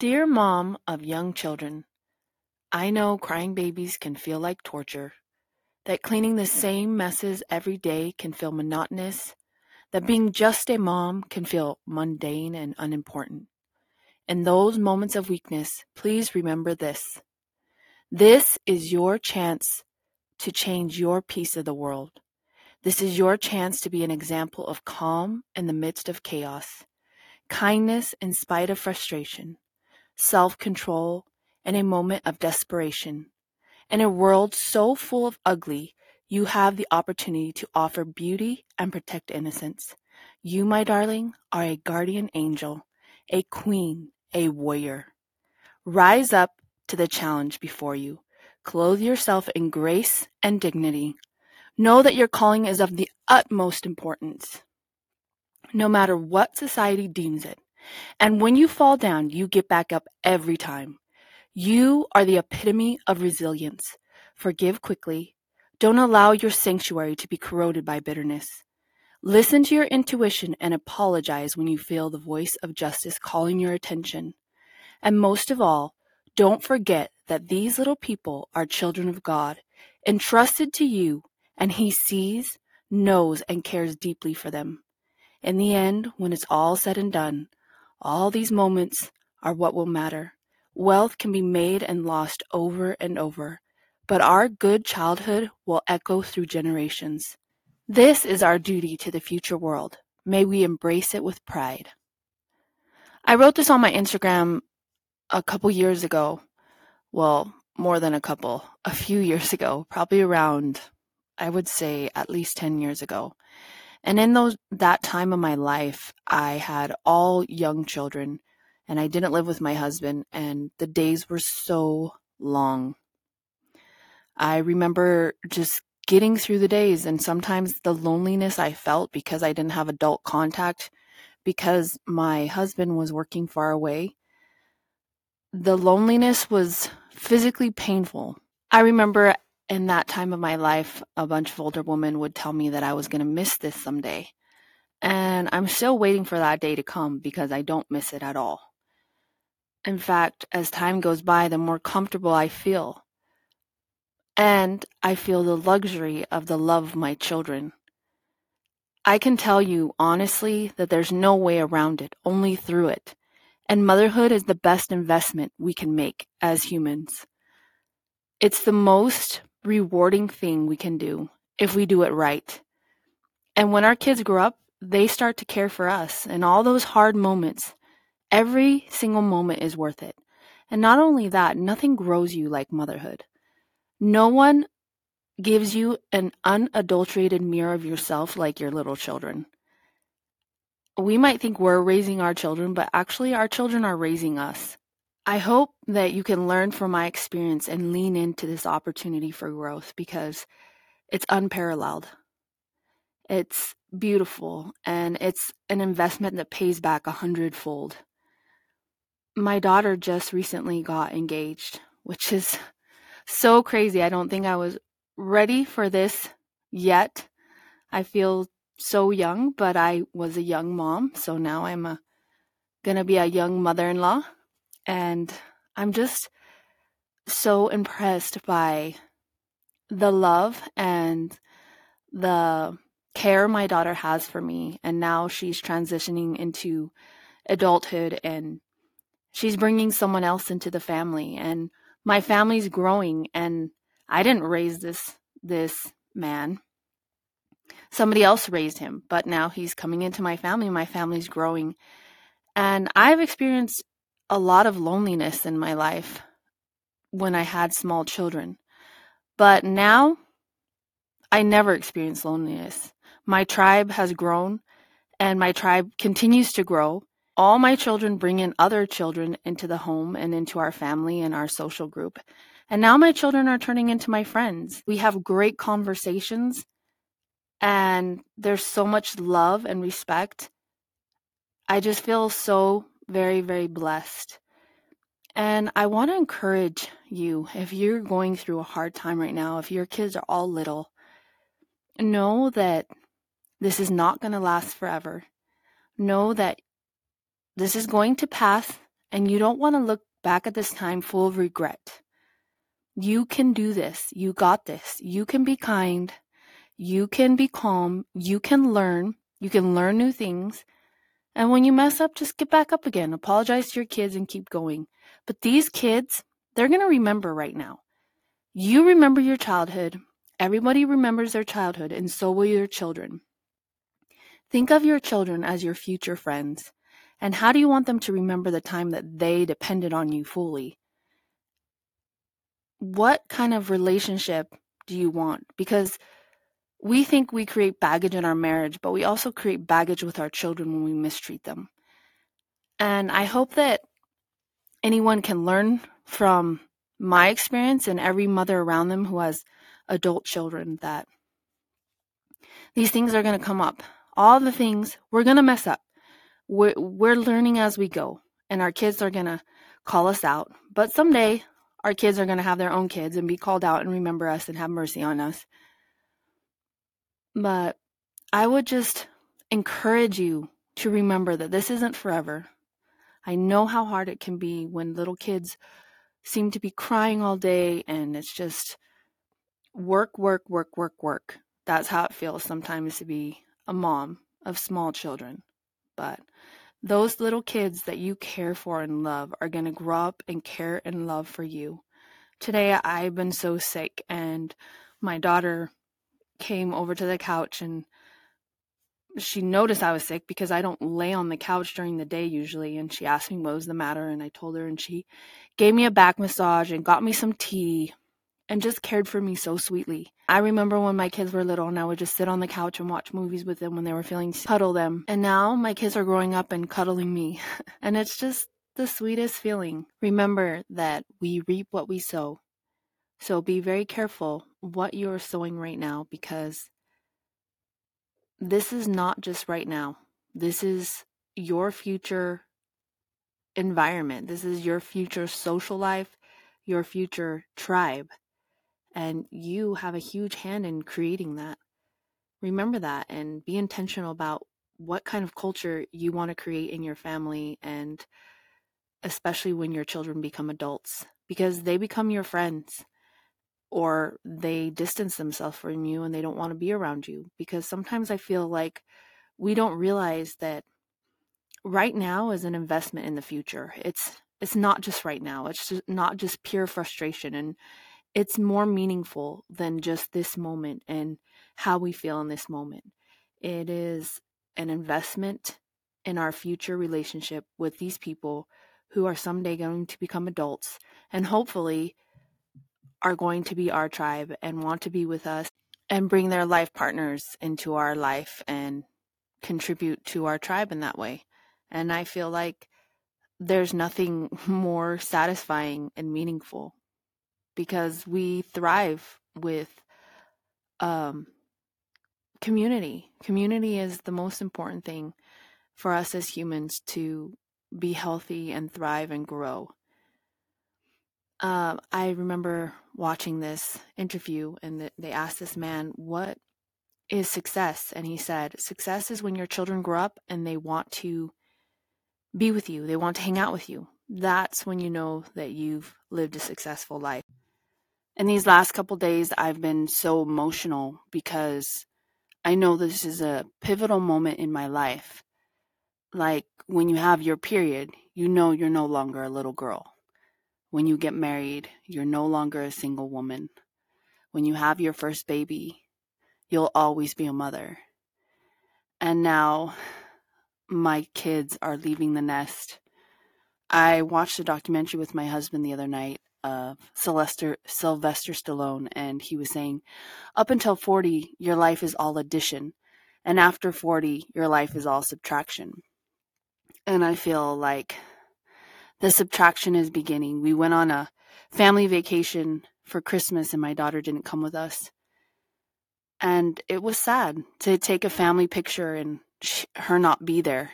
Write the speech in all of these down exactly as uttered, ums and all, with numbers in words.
Dear mom of young children, I know crying babies can feel like torture, that cleaning the same messes every day can feel monotonous, that being just a mom can feel mundane and unimportant. In those moments of weakness, please remember this. This is your chance to change your piece of the world. This is your chance to be an example of calm in the midst of chaos, kindness in spite of frustration, self-control in a moment of desperation. In a world so full of ugly, you have the opportunity to offer beauty and protect innocence. You, my darling, are a guardian angel, a queen, a warrior. Rise up to the challenge before you. Clothe yourself in grace and dignity. Know that your calling is of the utmost importance, no matter what society deems it. And when you fall down, you get back up every time. You are the epitome of resilience. Forgive quickly. Don't allow your sanctuary to be corroded by bitterness. Listen to your intuition and apologize when you feel the voice of justice calling your attention. And most of all, don't forget that these little people are children of God, entrusted to you, and He sees, knows, and cares deeply for them. In the end, when it's all said and done, all these moments are what will matter. Wealth can be made and lost over and over, but our good childhood will echo through generations. This is our duty to the future world. May we embrace it with pride. I wrote this on my Instagram a couple years ago. Well, more than a couple, a few years ago, probably around, I would say, at least ten years ago. And in those that time of my life, I had all young children, and I didn't live with my husband, and the days were so long. I remember just getting through the days, and sometimes the loneliness I felt because I didn't have adult contact, because my husband was working far away. The loneliness was physically painful. I remember in that time of my life, a bunch of older women would tell me that I was going to miss this someday. And I'm still waiting for that day to come because I don't miss it at all. In fact, as time goes by, the more comfortable I feel. And I feel the luxury of the love of my children. I can tell you honestly that there's no way around it, only through it. And motherhood is the best investment we can make as humans. It's the most rewarding thing we can do if we do it right. And when our kids grow up, they start to care for us. And all those hard moments, every single moment is worth it. And not only that, nothing grows you like motherhood. No one gives you an unadulterated mirror of yourself like your little children. We might think we're raising our children, but actually our children are raising us. I hope that you can learn from my experience and lean into this opportunity for growth because it's unparalleled. It's beautiful, and it's an investment that pays back a hundredfold. My daughter just recently got engaged, which is so crazy. I don't think I was ready for this yet. I feel so young, but I was a young mom, so now I'm a, gonna be a young mother-in-law, and I'm just so impressed by the love and the care my daughter has for me. And now she's transitioning into adulthood, and she's bringing someone else into the family, and my family's growing, and I didn't raise this this man. Somebody else raised him, but now he's coming into my family, and my family's growing. And I've experienced a lot of loneliness in my life when I had small children, but now I never experienced loneliness. My tribe has grown, and my tribe continues to grow. All my children bring in other children into the home and into our family and our social group. And now my children are turning into my friends. We have great conversations, and there's so much love and respect. I just feel so very, very blessed. And I want to encourage you, if you're going through a hard time right now, if your kids are all little, know that this is not going to last forever. Know that this is going to pass, and you don't want to look back at this time full of regret. You can do this. You got this. You can be kind. You can be calm. You can learn. You can learn new things. And when you mess up, just get back up again. Apologize to your kids and keep going. But these kids, they're going to remember right now. You remember your childhood. Everybody remembers their childhood, and so will your children. Think of your children as your future friends. And how do you want them to remember the time that they depended on you fully? What kind of relationship do you want? Because we think we create baggage in our marriage, but we also create baggage with our children when we mistreat them. And I hope that anyone can learn from my experience and every mother around them who has adult children that these things are going to come up. All the things, we're going to mess up. We're, we're learning as we go, and our kids are going to call us out. But someday, our kids are going to have their own kids and be called out and remember us and have mercy on us. But I would just encourage you to remember that this isn't forever. I know how hard it can be when little kids seem to be crying all day, and it's just work, work, work, work, work. That's how it feels sometimes to be a mom of small children. But those little kids that you care for and love are going to grow up and care and love for you. Today, I've been so sick, and my daughter came over to the couch, and she noticed I was sick because I don't lay on the couch during the day usually, and she asked me what was the matter, and I told her, and she gave me a back massage and got me some tea and just cared for me so sweetly. I remember when my kids were little and I would just sit on the couch and watch movies with them when they were feeling sick, cuddle them, and now my kids are growing up and cuddling me and it's just the sweetest feeling. Remember that we reap what we sow. So be very careful what you're sowing right now, because this is not just right now. This is your future environment. This is your future social life, your future tribe. And you have a huge hand in creating that. Remember that and be intentional about what kind of culture you want to create in your family, and especially when your children become adults, because they become your friends. Or they distance themselves from you and they don't want to be around you. Because sometimes I feel like we don't realize that right now is an investment in the future. It's it's not just right now. It's just not just pure frustration. And it's more meaningful than just this moment and how we feel in this moment. It is an investment in our future relationship with these people who are someday going to become adults and hopefully are going to be our tribe and want to be with us and bring their life partners into our life and contribute to our tribe in that way. And I feel like there's nothing more satisfying and meaningful, because we thrive with um, community. Community is the most important thing for us as humans to be healthy and thrive and grow. Uh, I remember watching this interview, and th- they asked this man, what is success? And he said, success is when your children grow up and they want to be with you. They want to hang out with you. That's when you know that you've lived a successful life. And these last couple days, I've been so emotional because I know this is a pivotal moment in my life. Like when you have your period, you know you're no longer a little girl. When you get married, you're no longer a single woman. When you have your first baby, you'll always be a mother. And now my kids are leaving the nest. I watched a documentary with my husband the other night of Sylvester, Sylvester Stallone, and he was saying, up until forty, your life is all addition. And after forty, your life is all subtraction. And I feel like the subtraction is beginning. We went on a family vacation for Christmas and my daughter didn't come with us. And it was sad to take a family picture and she, her not be there.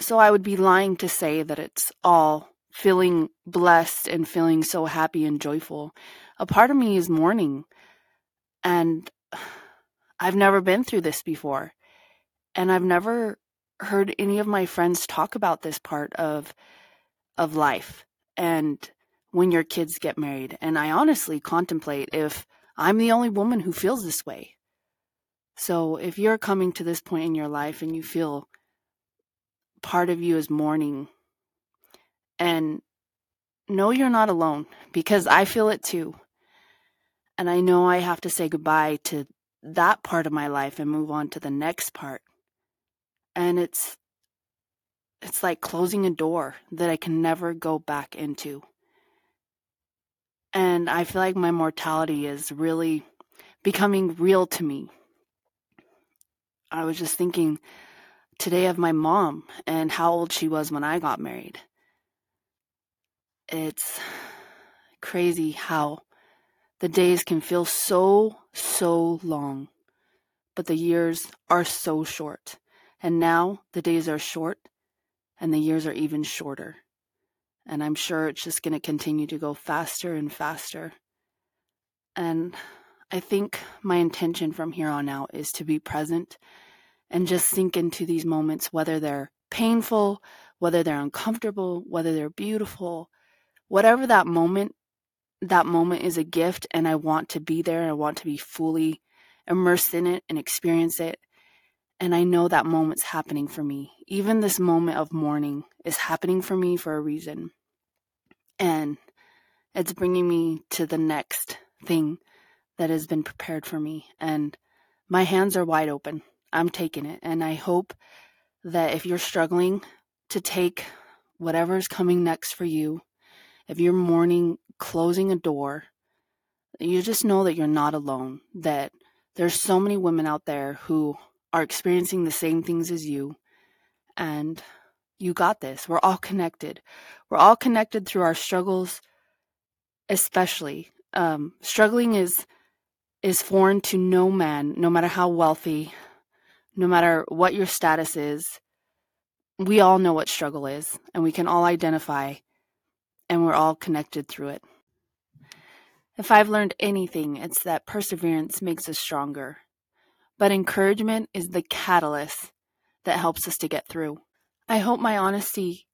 So I would be lying to say that it's all feeling blessed and feeling so happy and joyful. A part of me is mourning. And I've never been through this before. And I've never heard any of my friends talk about this part of of life and when your kids get married. And I honestly contemplate if I'm the only woman who feels this way. So if you're coming to this point in your life and you feel part of you is mourning, and know you're not alone, because I feel it too. And I know I have to say goodbye to that part of my life and move on to the next part. And it's it's like closing a door that I can never go back into. And I feel like my mortality is really becoming real to me. I was just thinking today of my mom and how old she was when I got married. It's crazy how the days can feel so, so long, but the years are so short. And now the days are short and the years are even shorter. And I'm sure it's just going to continue to go faster and faster. And I think my intention from here on out is to be present and just sink into these moments, whether they're painful, whether they're uncomfortable, whether they're beautiful, whatever that moment, that moment is a gift, and I want to be there. I want to be fully immersed in it and experience it. And I know that moment's happening for me. Even this moment of mourning is happening for me for a reason. And it's bringing me to the next thing that has been prepared for me, and my hands are wide open. I'm taking it, and I hope that if you're struggling to take whatever's coming next for you, if you're mourning closing a door, you just know that you're not alone, that there's so many women out there who are experiencing the same things as you, and you got this. We're all connected. We're all connected through our struggles, especially. Um, struggling is is foreign to no man, no matter how wealthy, no matter what your status is. We all know what struggle is, and we can all identify, and we're all connected through it. If I've learned anything, it's that perseverance makes us stronger, but encouragement is the catalyst that helps us to get through. I hope my honesty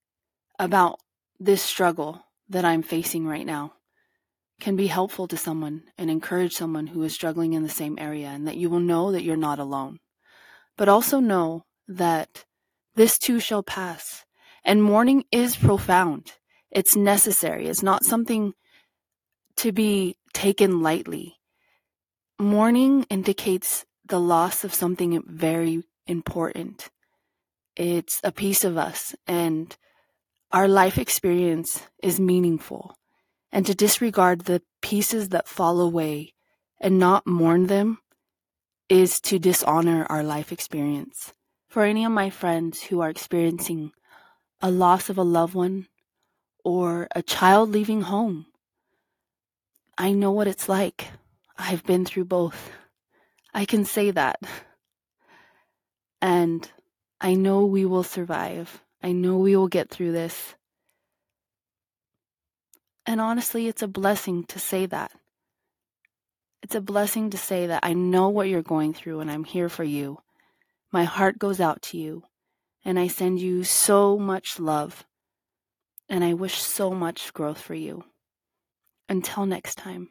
about this struggle that I'm facing right now can be helpful to someone and encourage someone who is struggling in the same area, and that you will know that you're not alone. But also know that this too shall pass. And mourning is profound. It's necessary. It's not something to be taken lightly. Mourning indicates the loss of something very important. It's a piece of us, and our life experience is meaningful. And to disregard the pieces that fall away and not mourn them is to dishonor our life experience. For any of my friends who are experiencing a loss of a loved one or a child leaving home, I know what it's like. I've been through both. I can say that. And I know we will survive. I know we will get through this. And honestly, it's a blessing to say that. It's a blessing to say that I know what you're going through, and I'm here for you. My heart goes out to you, and I send you so much love, and I wish so much growth for you. Until next time.